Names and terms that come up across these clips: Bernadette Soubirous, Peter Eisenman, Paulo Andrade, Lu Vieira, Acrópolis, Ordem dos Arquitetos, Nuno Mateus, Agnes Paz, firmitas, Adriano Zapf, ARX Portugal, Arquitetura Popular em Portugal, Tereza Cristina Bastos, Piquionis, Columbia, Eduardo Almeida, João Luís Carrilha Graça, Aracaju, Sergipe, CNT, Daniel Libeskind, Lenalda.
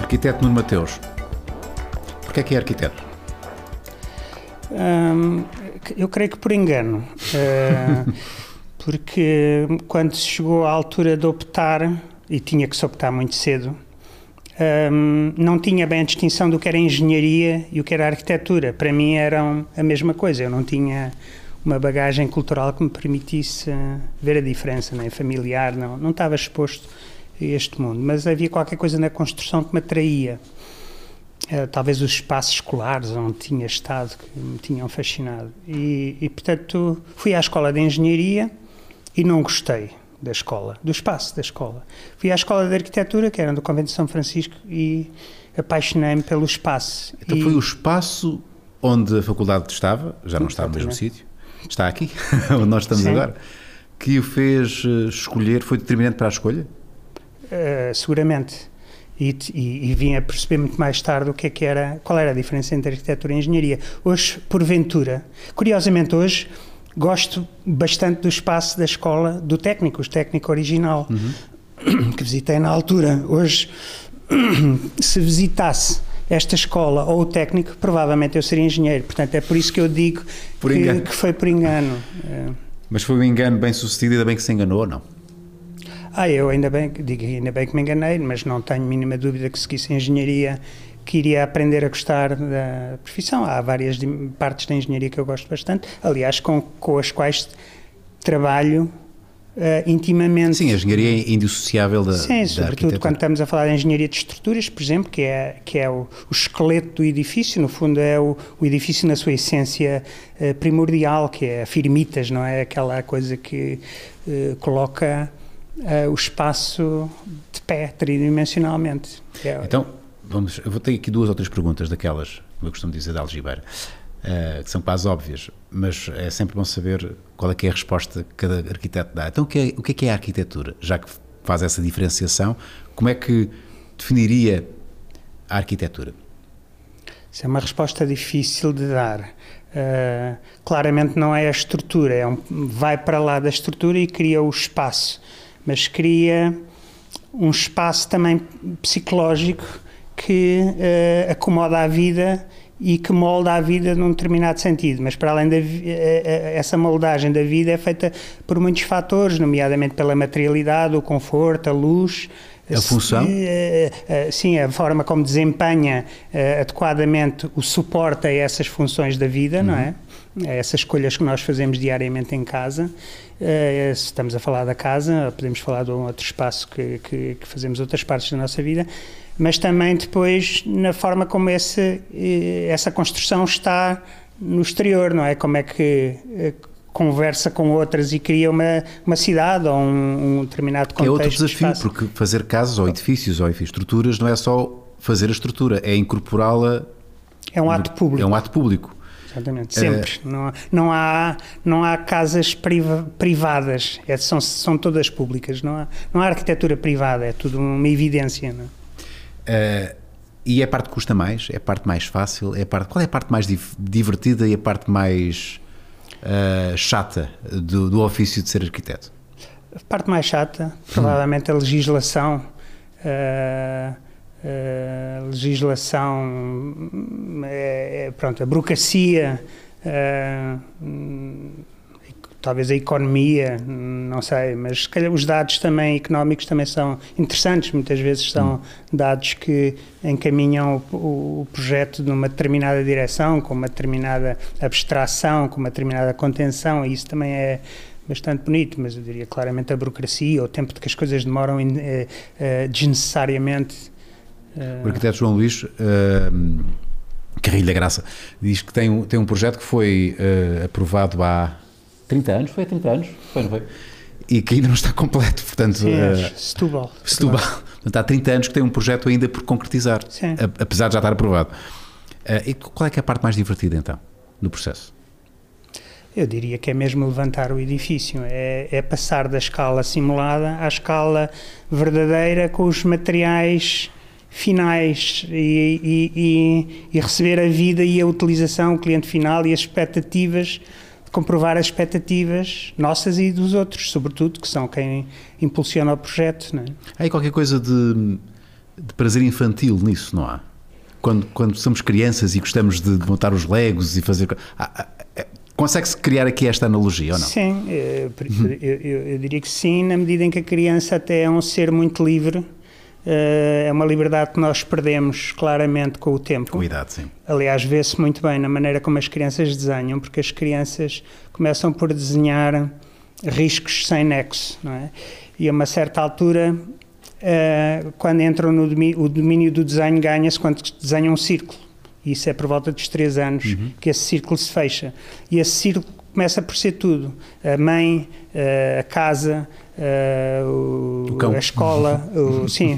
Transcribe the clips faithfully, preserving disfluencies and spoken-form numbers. Arquiteto Nuno Mateus, porquê é que é arquiteto? Hum, eu creio que por engano, uh, porque quando se chegou à altura de optar, e tinha que se optar muito cedo, um, não tinha bem a distinção do que era engenharia e o que era arquitetura. Para mim eram a mesma coisa, eu não tinha uma bagagem cultural que me permitisse ver a diferença, nem familiar, não, não estava exposto este mundo, mas havia qualquer coisa na construção que me atraía. Uh, talvez os espaços escolares onde tinha estado que me tinham fascinado. E, e, portanto, fui à escola de engenharia e não gostei da escola, do espaço da escola. Fui à escola de arquitetura, que era do Convento de São Francisco, e apaixonei-me pelo espaço. Então e... foi o espaço onde a faculdade estava, já não está no mesmo sítio, está aqui, onde nós estamos Sim. agora, que o fez escolher, foi determinante para a escolha? Uh, seguramente, e, e, e vim a perceber muito mais tarde o que é que era, qual era a diferença entre arquitetura e engenharia. Hoje, porventura, curiosamente hoje, gosto bastante do espaço da escola do técnico, o técnico original, uhum. que visitei na altura. Hoje, se visitasse esta escola ou o técnico, provavelmente eu seria engenheiro, portanto é por isso que eu digo que, que foi por engano. Mas foi um engano bem sucedido, ainda bem que se enganou ou não? Ah, eu ainda bem, digo, ainda bem que me enganei, mas não tenho mínima dúvida que seguisse a engenharia, que iria aprender a gostar da profissão. Há várias partes da engenharia que eu gosto bastante, aliás, com, com as quais trabalho uh, intimamente. Sim, a engenharia é indissociável da, Sim, da sobretudo arquitetura. Quando estamos a falar de engenharia de estruturas, por exemplo, que é, que é o, o esqueleto do edifício, no fundo é o, o edifício na sua essência uh, primordial, que é a firmitas, não é aquela coisa que uh, coloca... Uh, o espaço de pé, tridimensionalmente. Então, vamos, eu vou ter aqui duas ou três perguntas daquelas, como eu costumo dizer, da algibeira, uh, que são quase óbvias, mas é sempre bom saber qual é que é a resposta que cada arquiteto dá. Então, o que é, o que é, que é a arquitetura? Já que faz essa diferenciação, como é que definiria a arquitetura? Isso é uma resposta difícil de dar. Uh, claramente não é a estrutura, é um, vai para lá da estrutura e cria o espaço. Mas cria um espaço também psicológico que uh, acomoda a vida e que molda a vida num determinado sentido, mas para além da essa moldagem da vida é feita por muitos fatores, nomeadamente pela materialidade, o conforto, a luz, a função, se, sim, a forma como desempenha uh, adequadamente o suporte a essas funções da vida, uhum. não é? A essas escolhas que nós fazemos diariamente em casa. Uh, se estamos a falar da casa, podemos falar de um outro espaço que, que, que fazemos outras partes da nossa vida, mas também depois na forma como esse, essa construção está no exterior, não é? Como é que conversa com outras e cria uma, uma cidade ou um, um determinado contexto. É outro desafio, de porque fazer casas ou edifícios ou enfim, estruturas não é só fazer a estrutura, é incorporá-la... É um ato público. É um ato público. Exatamente, sempre. É... Não, não, há, não há casas priva, privadas, é, são, são todas públicas, não há, não há arquitetura privada, é tudo uma evidência. Não é? Uh, e é a parte que custa mais? É a parte mais fácil? É a parte, qual é a parte mais divertida e a parte mais... Uh, chata do, do ofício de ser arquiteto? A parte mais chata, provavelmente hum. a legislação, uh, uh, legislação, uh, pronto, a burocracia, uh, um, talvez a economia, não sei, mas se calhar os dados também económicos também são interessantes, muitas vezes são hum. dados que encaminham o, o projeto numa determinada direção, com uma determinada abstração, com uma determinada contenção, e isso também é bastante bonito, mas eu diria claramente a burocracia, o tempo de que as coisas demoram in, eh, eh, desnecessariamente. Eh. O arquiteto João Luís... Eh, Carrilha Graça, diz que tem um, tem um projeto que foi eh, aprovado há... trinta anos, foi há trinta anos, foi, não foi? E que ainda não está completo, portanto... Sim, uh, Setúbal. Setúbal. Portanto, há trinta anos que tem um projeto ainda por concretizar, Sim. apesar de já estar aprovado. Uh, e qual é que é a parte mais divertida, então, do processo? Eu diria que é mesmo levantar o edifício, é, é passar da escala simulada à escala verdadeira com os materiais finais e, e, e, e receber a vida e a utilização, o cliente final e as expectativas, comprovar as expectativas nossas e dos outros, sobretudo, que são quem impulsiona o projeto. Não é? Há aí qualquer coisa de, de prazer infantil nisso, não há? Quando, quando somos crianças e gostamos de montar os legos e fazer... Ah, ah, consegue-se criar aqui esta analogia ou não? Sim, eu, eu, eu diria que sim, na medida em que a criança até é um ser muito livre, é uma liberdade que nós perdemos claramente com o tempo. Com a idade, sim. Aliás, vê-se muito bem na maneira como as crianças desenham, porque as crianças começam por desenhar riscos sem nexo, não é? E a uma certa altura... Uh, quando entram no domínio, o domínio do desenho ganha-se quando desenham um círculo, e isso é por volta dos três anos, uhum, que esse círculo se fecha, e esse círculo começa por ser tudo: a mãe, uh, a casa, uh, o, a escola, o, sim,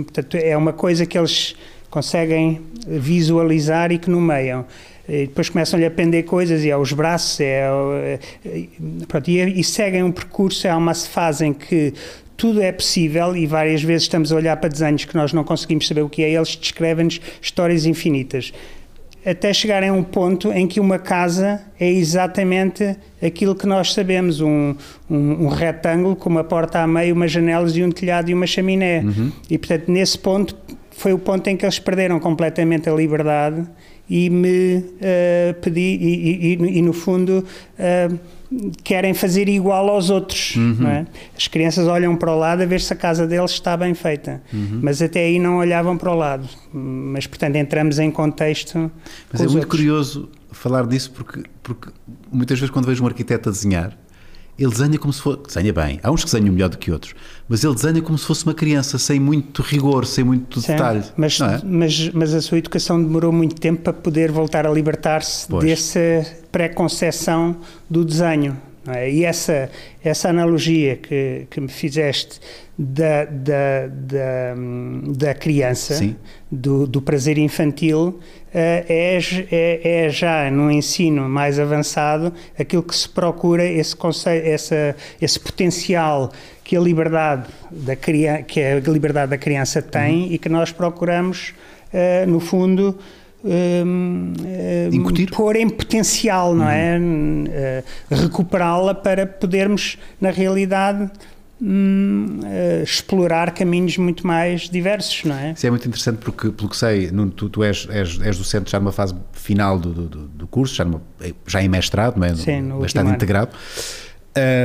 uh, portanto, é uma coisa que eles conseguem visualizar e que nomeiam. E depois começam-lhe a aprender coisas, e aos braços, é, é, pronto, e, e seguem um percurso. Há uma fase em que tudo é possível, e várias vezes estamos a olhar para desenhos que nós não conseguimos saber o que é, e eles descrevem-nos histórias infinitas, até chegarem a um ponto em que uma casa é exatamente aquilo que nós sabemos, um, um, um retângulo com uma porta a meio, umas janelas e um telhado e uma chaminé. Uhum. E portanto, nesse ponto, foi o ponto em que eles perderam completamente a liberdade e me uh, pedi, e, e, e no fundo... Uh, querem fazer igual aos outros, uhum, não é? As crianças olham para o lado a ver se a casa deles está bem feita, uhum, mas até aí não olhavam para o lado, mas portanto entramos em contexto. Mas é muito outros. Curioso falar disso, porque, porque muitas vezes quando vejo um arquiteto a desenhar, ele desenha como se fosse, desenha bem, há uns que desenham melhor do que outros, mas ele desenha como se fosse uma criança, sem muito rigor, sem muito Sim, detalhe. Mas, não é? mas, mas a sua educação demorou muito tempo para poder voltar a libertar-se dessa pré-conceção do desenho, não é? E essa, essa analogia que, que me fizeste da, da, da, da criança, do, do prazer infantil, É, é, é já no ensino mais avançado aquilo que se procura, esse, conceito, essa, esse potencial que a liberdade da, que a liberdade da criança tem, uhum, e que nós procuramos, uh, no fundo, um, um, pôr em potencial, não, uhum, é? Uh, recuperá-la para podermos, na realidade... Hum, uh, explorar caminhos muito mais diversos, não é? Isso é muito interessante porque, pelo que sei, Nuno, tu, tu és, és, és docente já numa fase final do, do, do curso, já, numa, já em mestrado, não é? Sim, no mestrado integrado.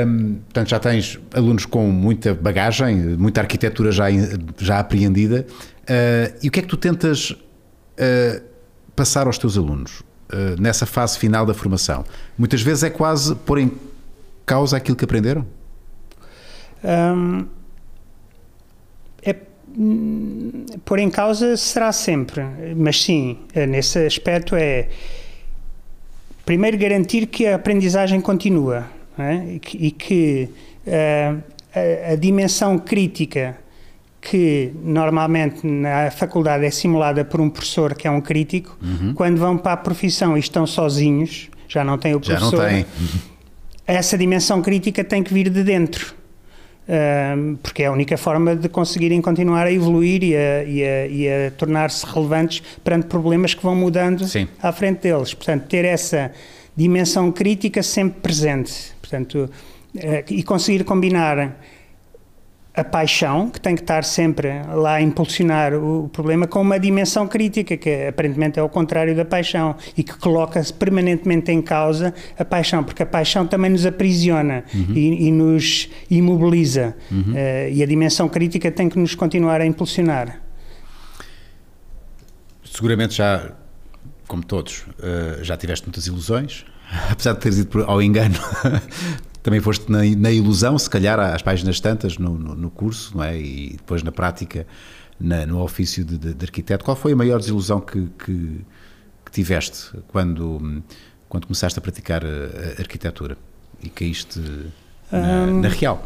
Um, portanto, já tens alunos com muita bagagem, muita arquitetura já, já apreendida. Uh, e o que é que tu tentas uh, passar aos teus alunos uh, nessa fase final da formação? Muitas vezes é quase pôr em causa aquilo que aprenderam? Hum, é, pôr em causa será sempre, mas sim, nesse aspecto é primeiro garantir que a aprendizagem continua, não é? E que, e que uh, a, a dimensão crítica que normalmente na faculdade é simulada por um professor que é um crítico, uhum, quando vão para a profissão e estão sozinhos, já não têm o professor, já não tem. Essa dimensão crítica tem que vir de dentro, porque é a única forma de conseguirem continuar a evoluir e a, e a, e a tornar-se relevantes perante problemas que vão mudando, sim, à frente deles. Portanto, ter essa dimensão crítica sempre presente, portanto, e conseguir combinar a paixão, que tem que estar sempre lá a impulsionar o problema, com uma dimensão crítica, que aparentemente é o contrário da paixão, e que coloca-se permanentemente em causa a paixão, porque a paixão também nos aprisiona, uhum, e, e nos imobiliza, uhum, uh, e a dimensão crítica tem que nos continuar a impulsionar. Seguramente já, como todos, uh, já tiveste muitas ilusões, apesar de teres ido ao engano. Também foste na, na ilusão, se calhar, às páginas tantas no, no, no curso, não é? E depois na prática, na, no ofício de, de, de arquiteto. Qual foi a maior desilusão que, que, que tiveste quando, quando começaste a praticar a, a arquitetura e caíste na, hum, na real?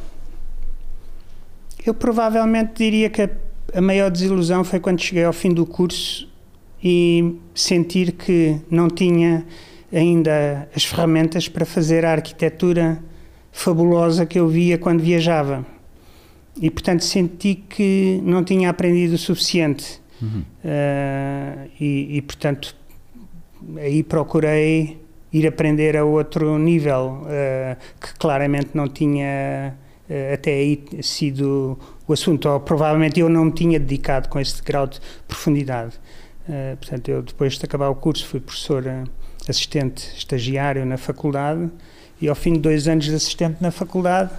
Eu provavelmente diria que a, a maior desilusão foi quando cheguei ao fim do curso e sentir que não tinha... ainda as ferramentas para fazer a arquitetura fabulosa que eu via quando viajava. E, portanto, senti que não tinha aprendido o suficiente. Uhum. Uh, e, e, portanto, aí procurei ir aprender a outro nível, uh, que claramente não tinha uh, até aí sido o assunto, ou provavelmente eu não me tinha dedicado com esse grau de profundidade. Uh, portanto, eu depois de acabar o curso fui professor assistente estagiário na faculdade, e ao fim de dois anos de assistente na faculdade,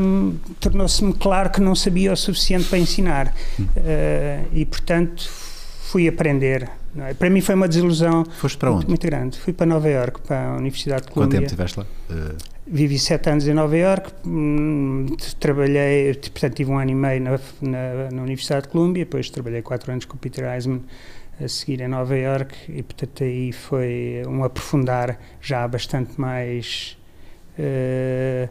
um, tornou-se-me claro que não sabia o suficiente para ensinar. Hum. Uh, e, portanto, fui aprender. Não é? Para mim foi uma desilusão. Foste para muito, onde? Muito grande. Fui para Nova Iorque, para a Universidade de Columbia. Quanto tempo estiveste lá? Uh... Vivi sete anos em Nova Iorque, hum, trabalhei, portanto, tive um ano e meio na, na, na Universidade de Columbia, depois trabalhei quatro anos com o Peter Eisenman a seguir em Nova Iorque, e, portanto, aí foi um aprofundar já bastante mais... Uh,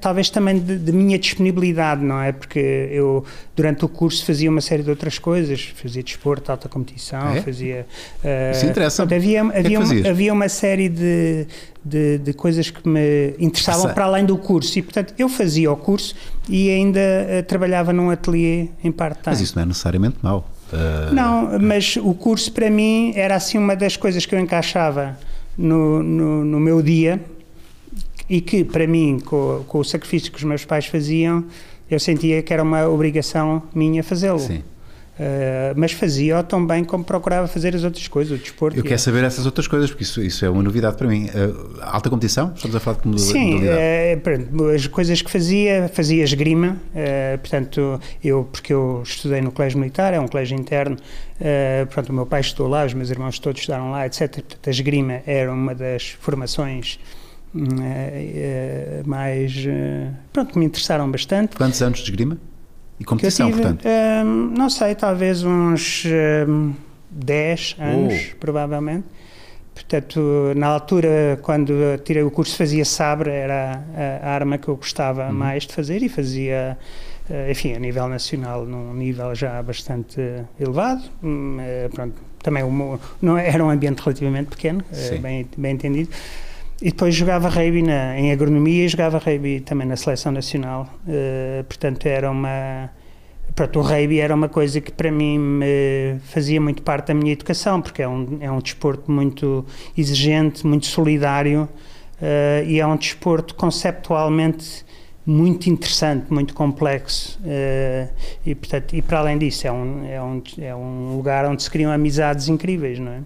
talvez também de, de minha disponibilidade, não é? Porque eu durante o curso fazia uma série de outras coisas, fazia desporto, alta competição, é? fazia... Uh, Isso interessa. Havia, havia, é uma, havia uma série de, de, de coisas que me interessavam para além do curso, e, portanto, eu fazia o curso e ainda uh, trabalhava num ateliê em part-time. Mas isso não é necessariamente mau. Uh, não, mas o curso para mim era assim uma das coisas que eu encaixava no, no, no meu dia, e que para mim, com, com o sacrifício que os meus pais faziam, eu sentia que era uma obrigação minha fazê-lo. Sim. Uh, mas fazia-o tão bem como procurava fazer as outras coisas, o desporto. Eu quero saber essas outras coisas, porque isso, isso é uma novidade para mim. Uh, alta competição? Estamos a falar de modalidade? Sim, uh, pronto, as coisas que fazia, fazia esgrima, uh, portanto, eu, porque eu estudei no colégio militar, é um colégio interno, uh, pronto, o meu pai estudou lá, os meus irmãos todos estudaram lá, etcétera. Portanto, a esgrima era uma das formações uh, uh, mais, uh, pronto, que me interessaram bastante. Quantos anos de esgrima? E competição, tive, portanto? Hum, não sei, talvez uns hum, dez anos, oh. provavelmente. Portanto, na altura, quando tirei o curso, fazia sabre, era a, a arma que eu gostava uhum. mais de fazer, e fazia, enfim, a nível nacional, num nível já bastante elevado. Hum, pronto, também o, não, era um ambiente relativamente pequeno, bem, bem entendido. E depois jogava rugby na, em agronomia, e jogava rugby também na seleção nacional, uh, portanto era uma... Pronto, o rugby era uma coisa que para mim me fazia muito parte da minha educação, porque é um, é um desporto muito exigente, muito solidário, uh, e é um desporto conceptualmente muito interessante, muito complexo, uh, e, portanto, e para além disso é um, é, um, é um lugar onde se criam amizades incríveis, não é?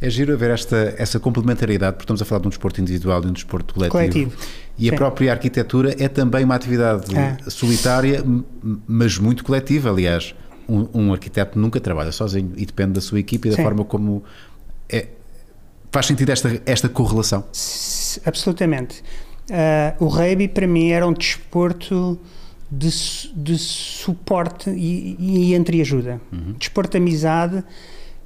É giro haver esta, essa complementariedade, porque estamos a falar de um desporto individual e de um desporto coletivo. coletivo. E sim. A própria arquitetura é também uma atividade é. solitária, mas muito coletiva. Aliás, um, um arquiteto nunca trabalha sozinho e depende da sua equipe e da sim. forma como... É, faz sentido esta, esta correlação? Absolutamente. Uh, o rugby para mim era um desporto de, de suporte e, e entreajuda. Uhum. Desporto de amizade...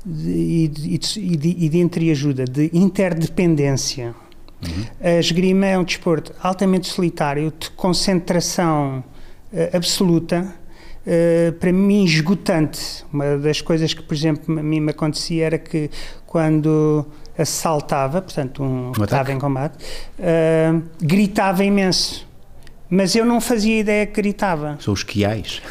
E de, de, de, de entreajuda, de interdependência. Uhum. A esgrima é um desporto altamente solitário, de concentração uh, absoluta, uh, para mim esgotante. Uma das coisas que, por exemplo, a mim me acontecia era que quando assaltava, portanto um, um estava em combate, uh, gritava imenso. Mas eu não fazia ideia que gritava. São os quiais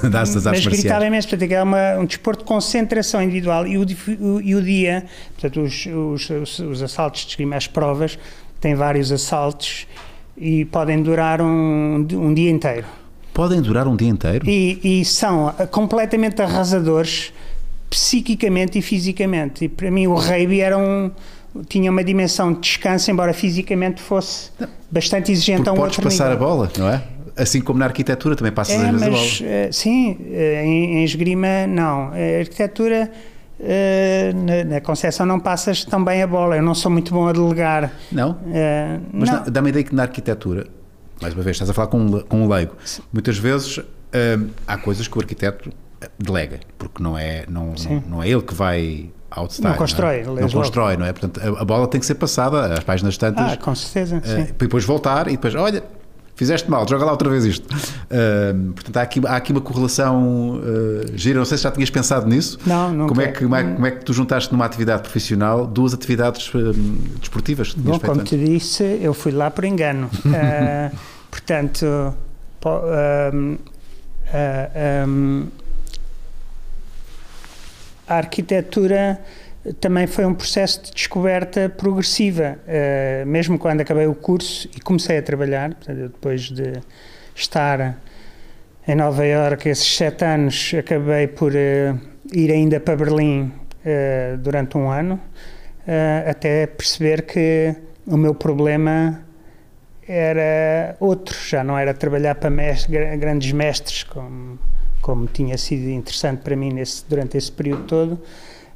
das artes marciais. Mas gritava imenso, portanto, é uma, um desporto de concentração individual, e o, o, e o dia, portanto, os, os, os, os assaltos de esgrima, as provas, têm vários assaltos e podem durar um, um dia inteiro. Podem durar um dia inteiro? E, e são completamente arrasadores, psiquicamente e fisicamente. E para mim o rugby era um... tinha uma dimensão de descanso, embora fisicamente fosse bastante exigente a um outro nível. Porque podes passar a bola, não é? Assim como na arquitetura também passas às vezes a bola. Sim, em, em esgrima não. A arquitetura, na, na concepção, não passas tão bem a bola. Eu não sou muito bom a delegar. Não? Uh, Mas dá-me a ideia que na arquitetura, mais uma vez, estás a falar com um, com um leigo. Sim. Muitas vezes uh, há coisas que o arquiteto delega, porque não é, não, não, não é ele que vai... Outside, não constrói, não, é? não, constrói não é? Portanto, a, a bola tem que ser passada às páginas tantas. Ah, com certeza, uh, sim. Para depois voltar e depois, olha, fizeste mal, joga lá outra vez isto. Uh, portanto, há aqui, há aqui uma correlação uh, gira, não sei se já tinhas pensado nisso. Não, não. Como, é que, como, é, como é que tu juntaste numa atividade profissional duas atividades uh, desportivas? Bom, feito como antes? Te disse, eu fui lá por engano. Uh, portanto, po, um, uh, um, a arquitetura também foi um processo de descoberta progressiva, uh, mesmo quando acabei o curso e comecei a trabalhar. Portanto, eu depois de estar em Nova Iorque esses sete anos, acabei por uh, ir ainda para Berlim uh, durante um ano, uh, até perceber que o meu problema era outro, já não era trabalhar para mestre, grandes mestres, como, como tinha sido interessante para mim nesse, durante esse período todo.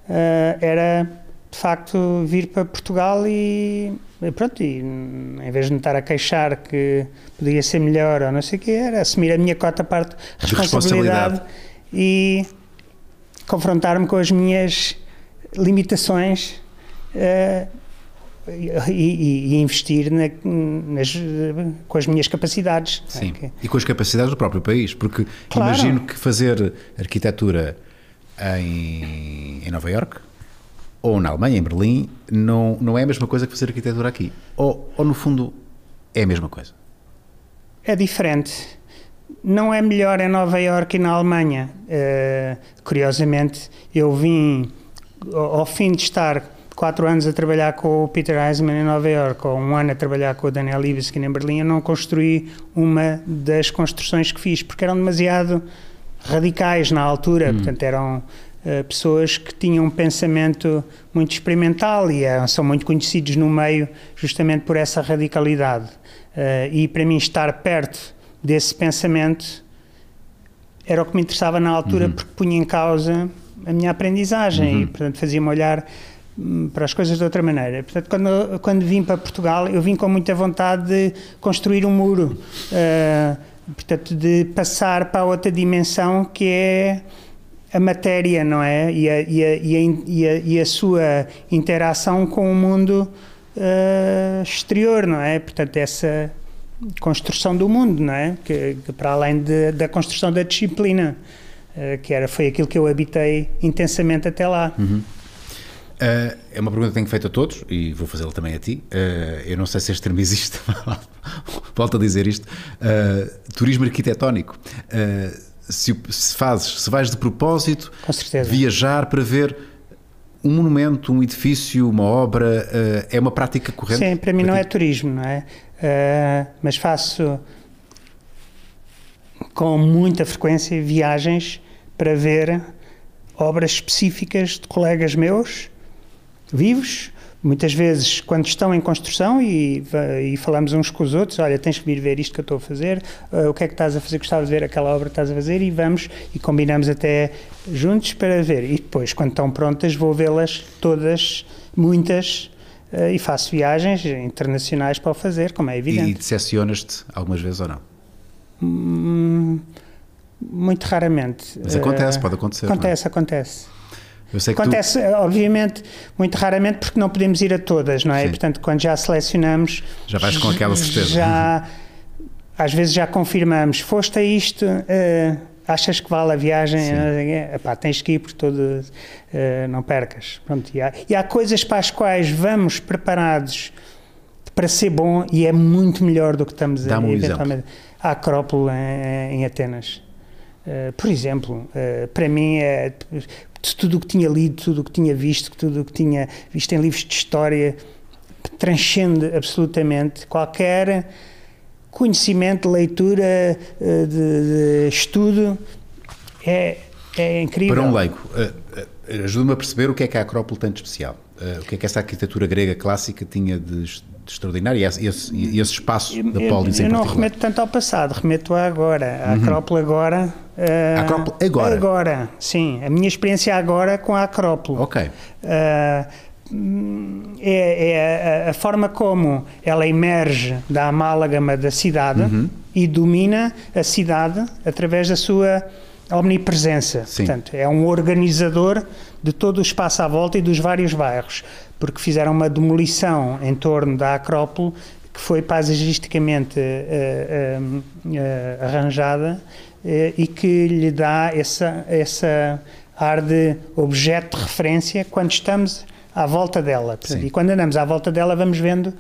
Uh, era de facto vir para Portugal e, e pronto, e, em vez de me estar a queixar que podia ser melhor ou não sei o que, era assumir a minha cota parte de responsabilidade e confrontar-me com as minhas limitações uh, e, e, e investir na, nas, com as minhas capacidades. Sim, é, que... e com as capacidades do próprio país, porque claro, imagino que fazer arquitetura Em, em Nova Iorque ou na Alemanha, em Berlim, não, não é a mesma coisa que fazer arquitetura aqui, ou, ou no fundo é a mesma coisa? É diferente, não é melhor em Nova Iorque e na Alemanha. Uh, curiosamente, eu vim ao, ao fim de estar quatro anos a trabalhar com o Peter Eisenman em Nova Iorque, ou um ano a trabalhar com o Daniel Libeskind em Berlim, eu não construí uma das construções que fiz, porque eram demasiado radicais na altura. Hum. Portanto, eram uh, pessoas que tinham um pensamento muito experimental e eram, são muito conhecidos no meio justamente por essa radicalidade. Uh, e para mim estar perto desse pensamento era o que me interessava na altura. Uhum. Porque punha em causa a minha aprendizagem. Uhum. E, portanto, fazia-me olhar para as coisas de outra maneira. Portanto, quando, quando vim para Portugal, eu vim com muita vontade de construir um muro. Uh, Portanto, de passar para outra dimensão que é a matéria, não é? E a, e a, e a, e a, e a sua interação com o mundo uh, exterior, não é? Portanto, essa construção do mundo, não é? Que, que para além de, da construção da disciplina, uh, que era, foi aquilo que eu habitei intensamente até lá. Uhum. Uh, é uma pergunta que tenho feito a todos e vou fazê-la também a ti. Uh, eu não sei se és extremista, volto a dizer isto. Uh, turismo arquitetónico. Uh, se, se fazes, se vais de propósito viajar para ver um monumento, um edifício, uma obra, uh, é uma prática corrente? Sim, para mim não é turismo, não é? Uh, mas faço com muita frequência viagens para ver obras específicas de colegas meus vivos, muitas vezes quando estão em construção, e, e falamos uns com os outros: olha, tens que vir ver isto que eu estou a fazer, uh, o que é que estás a fazer, gostava de ver aquela obra que estás a fazer, e vamos e combinamos até juntos para ver, e depois quando estão prontas vou vê-las todas, muitas, uh, e faço viagens internacionais para o fazer, como é evidente. E decepcionas-te algumas vezes ou não? Hum, muito raramente. Mas acontece, uh, pode acontecer. Acontece, não é? Acontece. Eu sei que acontece, tu... obviamente, muito raramente, porque não podemos ir a todas, não é? Sim. Portanto, quando já selecionamos... Já vais com aquela certeza. Já, às vezes já confirmamos, foste a isto, uh, achas que vale a viagem? Uh, epá, tens que ir por todo, uh, não percas. Pronto, e, há, e há coisas para as quais vamos preparados para ser bom e é muito melhor do que estamos a eventualmente. A Acrópole em, em Atenas. Uh, por exemplo, uh, para mim, é, tudo o que tinha lido, tudo o que tinha visto, tudo o que tinha visto em livros de história, transcende absolutamente qualquer conhecimento, leitura, uh, de, de estudo, é, é incrível. Para um leigo, uh, uh, ajuda-me a perceber o que é que a Acrópole tem de especial, uh, o que é que essa arquitetura grega clássica tinha de, de extraordinário, e esse, esse, esse espaço eu, da Polis em particular. Eu não remeto tanto ao passado, remeto a agora, a uhum. Acrópole agora... Uh, Acrópole agora? Agora, sim. A minha experiência agora com a Acrópole. Ok. Uh, é, é a, a forma como ela emerge da amálgama da cidade. Uhum. E domina a cidade através da sua omnipresença. Sim. Portanto, é um organizador de todo o espaço à volta e dos vários bairros, porque fizeram uma demolição em torno da Acrópole que foi paisagisticamente uh, uh, uh, arranjada uh, e que lhe dá essa, essa ar de objeto de referência quando estamos à volta dela. Sim. E quando andamos à volta dela vamos vendo uh,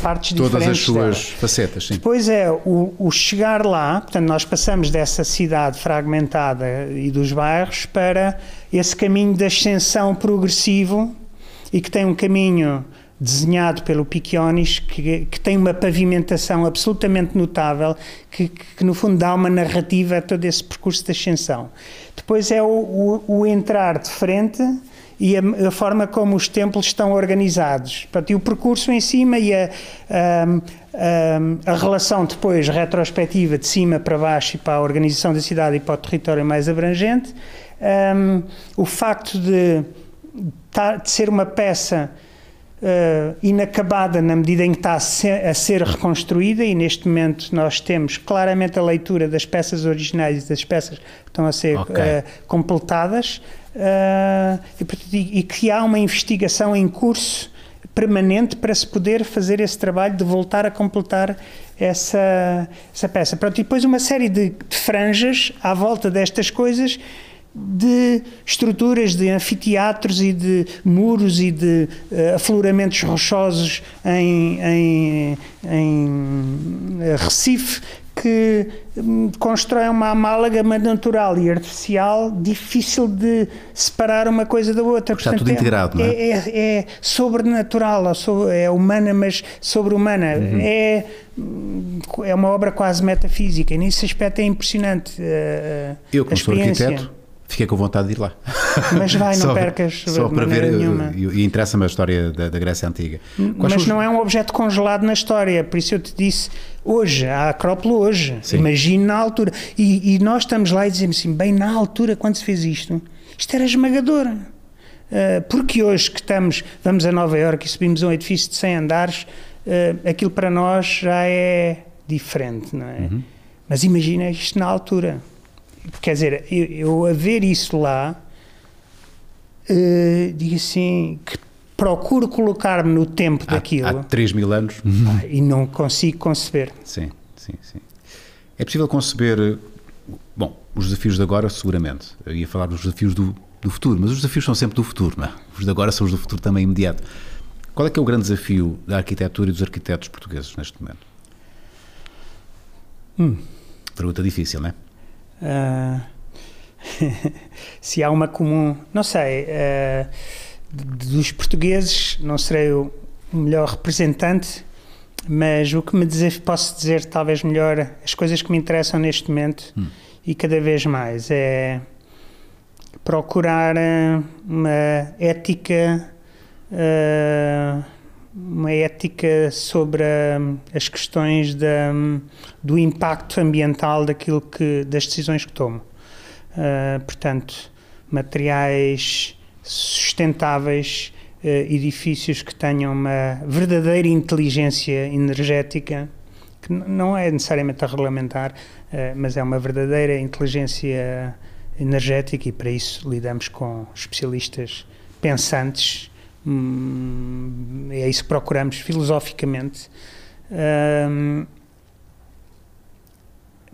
partes Todas diferentes Todas as suas dela. facetas. Sim. Depois é o, o chegar lá, portanto nós passamos dessa cidade fragmentada e dos bairros para esse caminho de ascensão progressivo e que tem um caminho desenhado pelo Piquionis, que, que tem uma pavimentação absolutamente notável, que, que, que no fundo dá uma narrativa a todo esse percurso de ascensão. Depois é o, o, o entrar de frente e a, a forma como os templos estão organizados. Portanto, e o percurso em cima e a, a, a, a relação depois retrospectiva de cima para baixo e para a organização da cidade e para o território mais abrangente. Um, o facto de, de ser uma peça Uh, inacabada na medida em que está a ser, a ser reconstruída, e neste momento nós temos claramente a leitura das peças originais e das peças que estão a ser okay. uh, completadas uh, e, e que há uma investigação em curso permanente para se poder fazer esse trabalho de voltar a completar essa, essa peça. Pronto, e depois uma série de, de franjas à volta destas coisas, de estruturas, de anfiteatros e de muros e de uh, afloramentos rochosos em, em, em Recife, que um, constroem uma amálgama natural e artificial difícil de separar uma coisa da outra. Está Portanto, tudo integrado, é, não é? É, é, é sobrenatural, é humana, mas sobre-humana. Uhum. É, é uma obra quase metafísica e nesse aspecto é impressionante. Uh, Eu, como sou arquiteto, fiquei com vontade de ir lá. Mas vai, não só, percas só para ver nenhuma. E interessa-me a história da, da Grécia Antiga. Quais Mas os... não é um objeto congelado na história, por isso eu te disse hoje, a Acrópole hoje, imagino na altura. E, e nós estamos lá e dizemos assim, bem na altura quando se fez isto, isto era esmagador. Uh, porque hoje que estamos, vamos a Nova Iorque e subimos um edifício de cem andares, uh, aquilo para nós já é diferente, não é? Uhum. Mas imagina isto na altura. Quer dizer, eu, eu a ver isso lá, uh, digo assim, que procuro colocar-me no tempo há, daquilo. Há três mil anos. Ah, e não consigo conceber. Sim, sim, sim. É possível conceber, bom, os desafios de agora seguramente. Eu ia falar dos desafios do, do futuro, mas os desafios são sempre do futuro, não é? Os de agora são os do futuro também imediato. Qual é que é o grande desafio da arquitetura e dos arquitetos portugueses neste momento? Hum. Pergunta difícil, não é? Uh, se há uma comum, não sei, uh, dos portugueses, não serei o melhor representante, mas o que me dizer, posso dizer talvez melhor, as coisas que me interessam neste momento hum. e cada vez mais, é procurar uma ética, uh, uma ética sobre hum, as questões da, hum, do impacto ambiental daquilo que, das decisões que tomo. Uh, portanto, materiais sustentáveis, uh, edifícios que tenham uma verdadeira inteligência energética, que não é necessariamente a regulamentar, uh, mas é uma verdadeira inteligência energética, e para isso lidamos com especialistas pensantes. Hum, é isso que procuramos filosoficamente. Hum,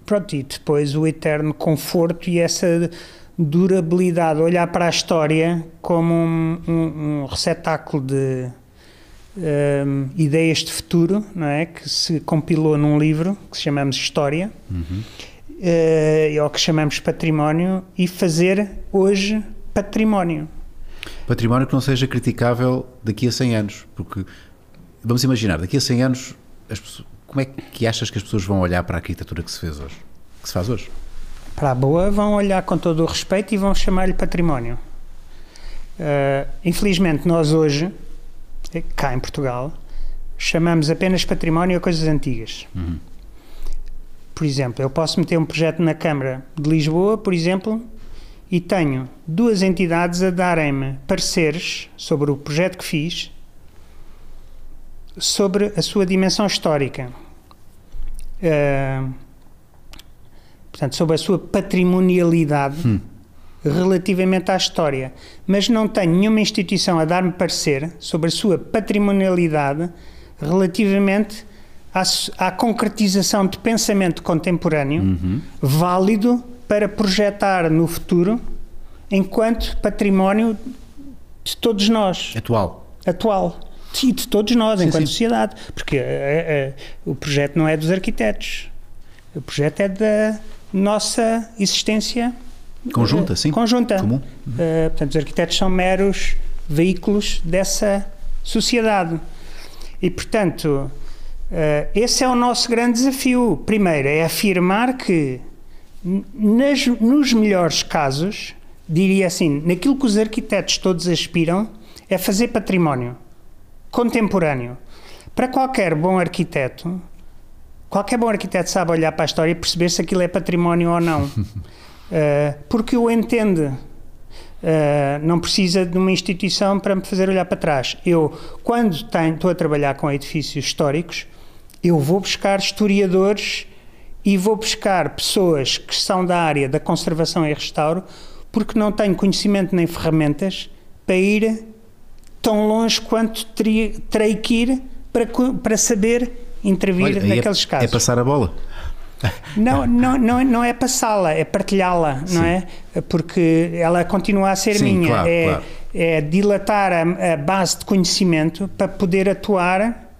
pronto, e depois o eterno conforto e essa durabilidade, olhar para a história como um, um, um receptáculo de hum, ideias de futuro, não é? Que se compilou num livro que chamamos História, uhum. uh, ou que chamamos Património, e fazer hoje património. Património que não seja criticável daqui a cem anos, porque vamos imaginar, daqui a cem anos, as pessoas, como é que achas que as pessoas vão olhar para a arquitetura que se fez hoje, que se faz hoje? Para a boa, vão olhar com todo o respeito e vão chamar-lhe património. Uh, infelizmente nós hoje, cá em Portugal, chamamos apenas património a coisas antigas. Uhum. Por exemplo, eu posso meter um projeto na Câmara de Lisboa, por exemplo, e tenho duas entidades a darem-me pareceres sobre o projeto que fiz, sobre a sua dimensão histórica, uh, portanto, sobre a sua patrimonialidade hum. relativamente à história, mas não tenho nenhuma instituição a dar-me parecer sobre a sua patrimonialidade relativamente à, à concretização de pensamento contemporâneo, uhum, válido para projetar no futuro enquanto património de todos nós. Atual. Atual. E de todos nós, sim, enquanto sim. sociedade. Porque a, a, o projeto não é dos arquitetos. O projeto é da nossa existência conjunta, uh, sim. Conjunta. Comum. Uh, portanto, os arquitetos são meros veículos dessa sociedade. E, portanto, uh, esse é o nosso grande desafio. Primeiro, é afirmar que, nas, nos melhores casos, diria assim, naquilo que os arquitetos todos aspiram, é fazer património contemporâneo. Para qualquer bom arquiteto, qualquer bom arquiteto sabe olhar para a história e perceber se aquilo é património ou não. Uh, porque o entende. Uh, não precisa de uma instituição para me fazer olhar para trás. Eu, quando tenho, estou a trabalhar com edifícios históricos, eu vou buscar historiadores e vou buscar pessoas que são da área da conservação e restauro, porque não tenho conhecimento nem ferramentas para ir tão longe quanto teria, terei que ir para, para saber intervir. Olha, naqueles é, casos. É passar a bola? Não, não, não, não é passá-la, é partilhá-la, não é? Porque ela continua a ser, sim, minha. Claro, é, claro. É dilatar a, a base de conhecimento para poder atuar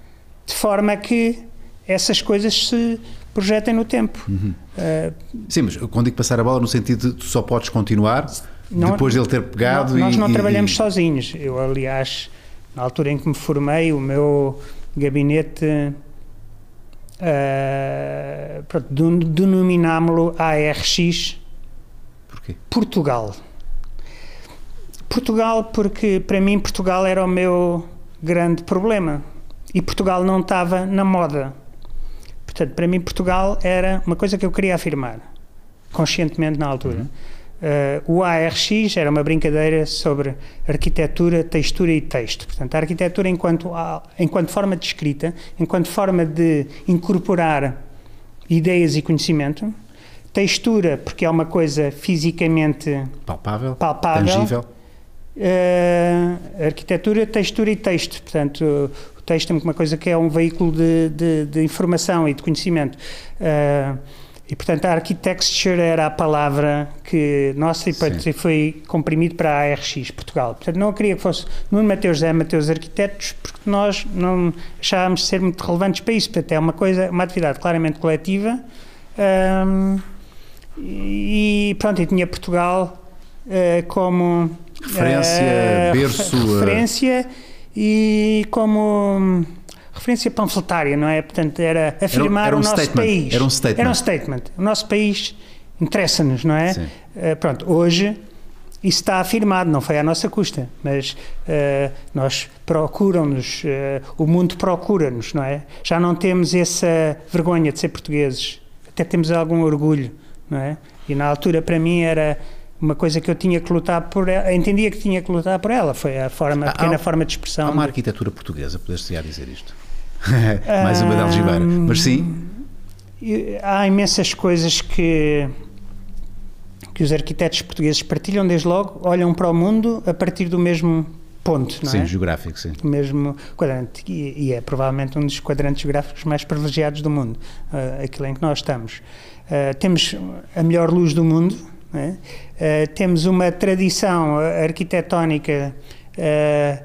de forma que essas coisas se projetem no tempo. Uhum. Uh, Sim, mas quando digo passar a bola, no sentido de tu só podes continuar não, depois dele ter pegado. Não, nós e, não e, trabalhamos e... sozinhos. Eu, aliás, na altura em que me formei, o meu gabinete, uh, pronto, denominámo-lo A R X Porquê? Portugal. Portugal porque, para mim, Portugal era o meu grande problema. E Portugal não estava na moda. Portanto, para mim, Portugal era uma coisa que eu queria afirmar, conscientemente na altura. Uhum. Uh, o A R X era uma brincadeira sobre arquitetura, textura e texto. Portanto, a arquitetura enquanto, a, enquanto forma de escrita, enquanto forma de incorporar ideias e conhecimento. Textura, porque é uma coisa fisicamente palpável, palpável. Tangível. Uh, arquitetura, textura e texto. Portanto, texto é uma coisa que é um veículo de, de, de informação e de conhecimento. Uh, e, portanto, a architecture era a palavra que, nossa, e foi comprimido para a ARX Portugal. Portanto, não queria que fosse Nuno Mateus é Mateus Arquitetos, porque nós não achávamos ser muito relevantes para isso. Portanto, é uma coisa, uma atividade claramente coletiva. Um, e, pronto, eu tinha Portugal uh, como... Referência, uh, berço... Referência... e como referência panfletária, não é? Portanto, era afirmar era um, era um o nosso statement. país. Era um statement. Era um statement. O nosso país interessa-nos, não é? Uh, pronto, hoje isso está afirmado, não foi à nossa custa, mas uh, nós procuram-nos, uh, o mundo procura-nos, não é? Já não temos essa vergonha de ser portugueses, até temos algum orgulho, não é? E na altura, para mim, era... uma coisa que eu tinha que lutar por ela, entendia que tinha que lutar por ela, foi a forma, a pequena há, forma de expressão. Há uma de... arquitetura portuguesa, podes-te dizer isto? Mais uma da algibeira, mas sim? Há imensas coisas que, que os arquitetos portugueses partilham, desde logo, olham para o mundo a partir do mesmo ponto, não sim, é? Geográfico, sim. O mesmo quadrante, e, e é provavelmente um dos quadrantes geográficos mais privilegiados do mundo, uh, aquilo em que nós estamos. Uh, temos a melhor luz do mundo, É? Uh, temos uma tradição arquitetónica uh,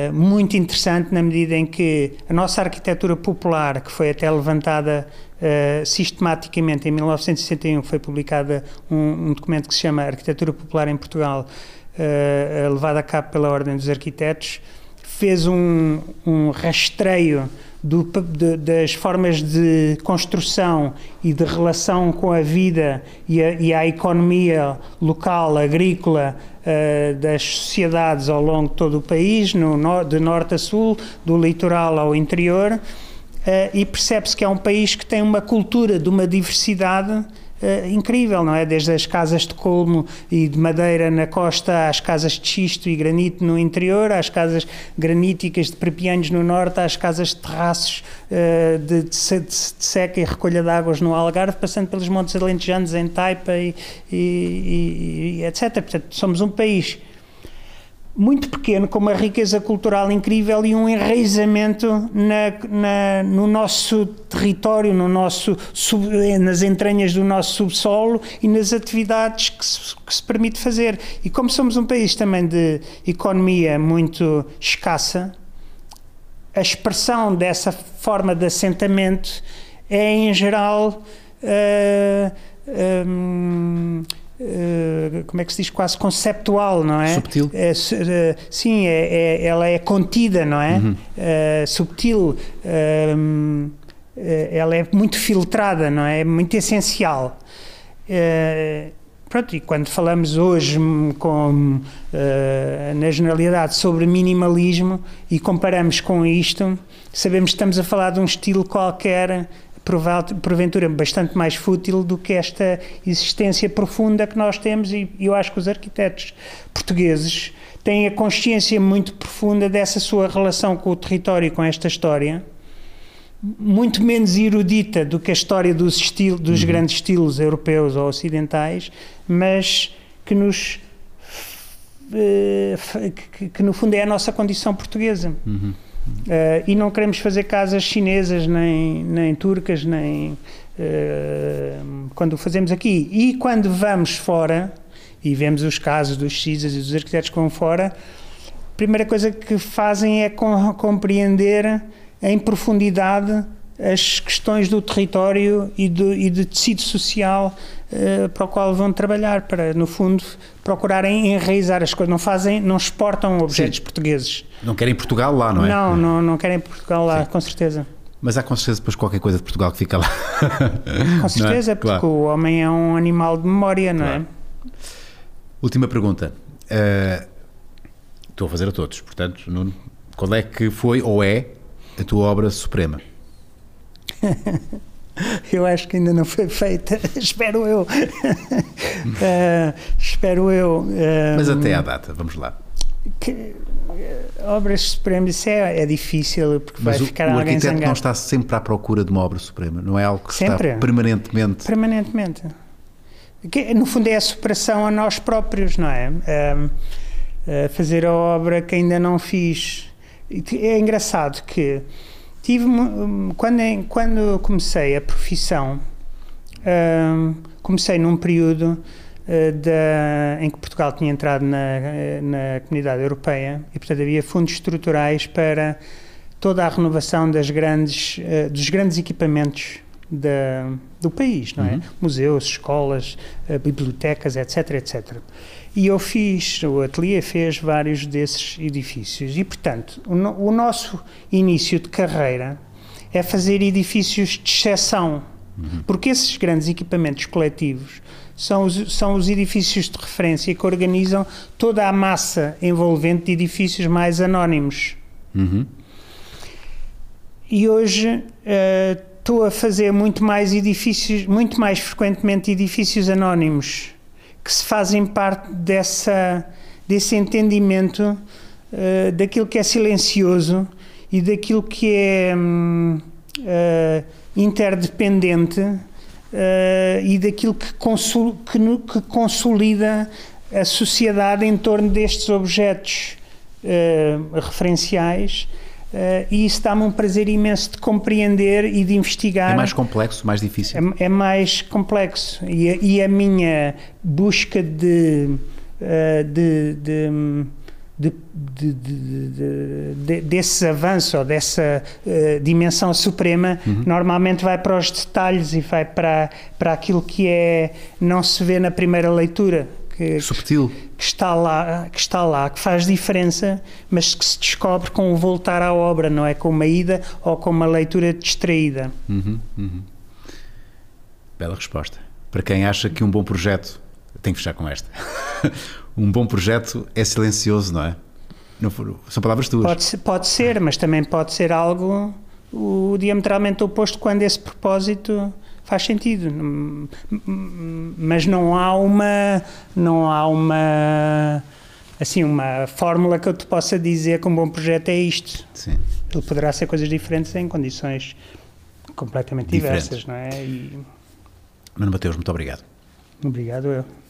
uh, muito interessante, na medida em que a nossa arquitetura popular, que foi até levantada uh, sistematicamente em mil novecentos e sessenta e um, foi publicada um, um documento que se chama Arquitetura Popular em Portugal, uh, levado a cabo pela Ordem dos Arquitetos, fez um, um rastreio do, de, das formas de construção e de relação com a vida e a, e a economia local, agrícola, uh, das sociedades ao longo de todo o país, no, no, de norte a sul, do litoral ao interior, uh, e percebe-se que é um país que tem uma cultura de uma diversidade Uh, incrível, não é? Desde as casas de colmo e de madeira na costa, às casas de xisto e granito no interior, às casas graníticas de Piquionis no norte, às casas de terraços uh, de, de, de seca e recolha de águas no Algarve, passando pelos montes alentejanos em Taipa e, e, e, e etcétera. Portanto, somos um país muito pequeno, com uma riqueza cultural incrível e um enraizamento na, na, no nosso território, no nosso sub, nas entranhas do nosso subsolo e nas atividades que se, que se permite fazer. E como somos um país também de economia muito escassa, a expressão dessa forma de assentamento é, em geral, uh, um, Uh, como é que se diz, quase conceptual, não é? Subtil. É, uh, sim, é, é, ela é contida, não é? Uhum. Uh, subtil, uh, ela é muito filtrada, não é? Muito essencial. Uh, pronto, e quando falamos hoje com, uh, na generalidade sobre minimalismo e comparamos com isto, sabemos que estamos a falar de um estilo qualquer, porventura bastante mais fútil do que esta existência profunda que nós temos, e eu acho que os arquitetos portugueses têm a consciência muito profunda dessa sua relação com o território e com esta história, muito menos erudita do que a história dos, estilo, dos uhum. grandes estilos europeus ou ocidentais, mas que nos que, que no fundo é a nossa condição portuguesa. Uhum. Uh, e não queremos fazer casas chinesas, nem, nem turcas, nem uh, quando o fazemos aqui. E quando vamos fora, e vemos os casos dos cisas e dos arquitetos que vão fora, a primeira coisa que fazem é com, compreender em profundidade as questões do território e do, e do tecido social uh, para o qual vão trabalhar, para, no fundo, procurarem enraizar as coisas. Não fazem, não exportam objetos Sim. portugueses. Não querem Portugal lá, não é? Não, não, não querem Portugal lá, Sim. com certeza. Mas há com certeza depois qualquer coisa de Portugal que fica lá. Com certeza, é? Porque claro. O homem é um animal de memória, não claro. É? Última pergunta. Uh, estou a fazer a todos, portanto, Nuno, qual é que foi ou é a tua obra suprema? Eu acho que ainda não foi feita, espero eu, uh, espero eu. Um, Mas até à data, vamos lá. Que, uh, obras supremas, isso é, é difícil, porque Mas vai o, ficar o alguém zangado. O arquiteto não está sempre à procura de uma obra suprema, não é algo que sempre? Está permanentemente… Permanentemente. Que, no fundo é a superação a nós próprios, não é? Uh, uh, fazer a obra que ainda não fiz. É engraçado que… Tive, quando, quando comecei a profissão, uh, comecei num período uh, da, em que Portugal tinha entrado na, na Comunidade Europeia e, portanto, havia fundos estruturais para toda a renovação das grandes, uh, dos grandes equipamentos da, do país, não é? Uhum. Museus, escolas, uh, bibliotecas, etc, etcétera. E eu fiz, o ateliê fez vários desses edifícios e, portanto, o, no, o nosso início de carreira é fazer edifícios de exceção, uhum. porque esses grandes equipamentos coletivos são os, são os edifícios de referência que organizam toda a massa envolvente de edifícios mais anónimos. Uhum. E hoje estou uh, a fazer muito mais edifícios, muito mais frequentemente edifícios anónimos, que se fazem parte dessa, desse entendimento uh, daquilo que é silencioso e daquilo que é um, uh, interdependente uh, e daquilo que, consul, que, que consolida a sociedade em torno destes objetos uh, referenciais. Uh, e isso dá-me um prazer imenso de compreender e de investigar. É mais complexo, mais difícil? É, é mais complexo e a, e a minha busca de, uh, de, de, de, de, de, de desse avanço ou dessa uh, dimensão suprema uhum. normalmente vai para os detalhes e vai para, para aquilo que é, não se vê na primeira leitura. Que, subtil. Que está lá, que está lá, que faz diferença, mas que se descobre com o voltar à obra, não é com uma ida ou com uma leitura distraída. Uhum, uhum. Bela resposta. Para quem acha que um bom projeto, tenho que fechar com esta, um bom projeto é silencioso, não é? Não for, são palavras tuas. Pode ser, pode ser, mas também pode ser algo o, diametralmente oposto quando esse propósito... faz sentido, mas não há uma, não há uma, assim, uma fórmula que eu te possa dizer que um bom projeto é isto. Sim. Ele poderá ser coisas diferentes em condições completamente diferentes. Diversas, não é? E... Nuno Mateus, muito obrigado. Obrigado eu.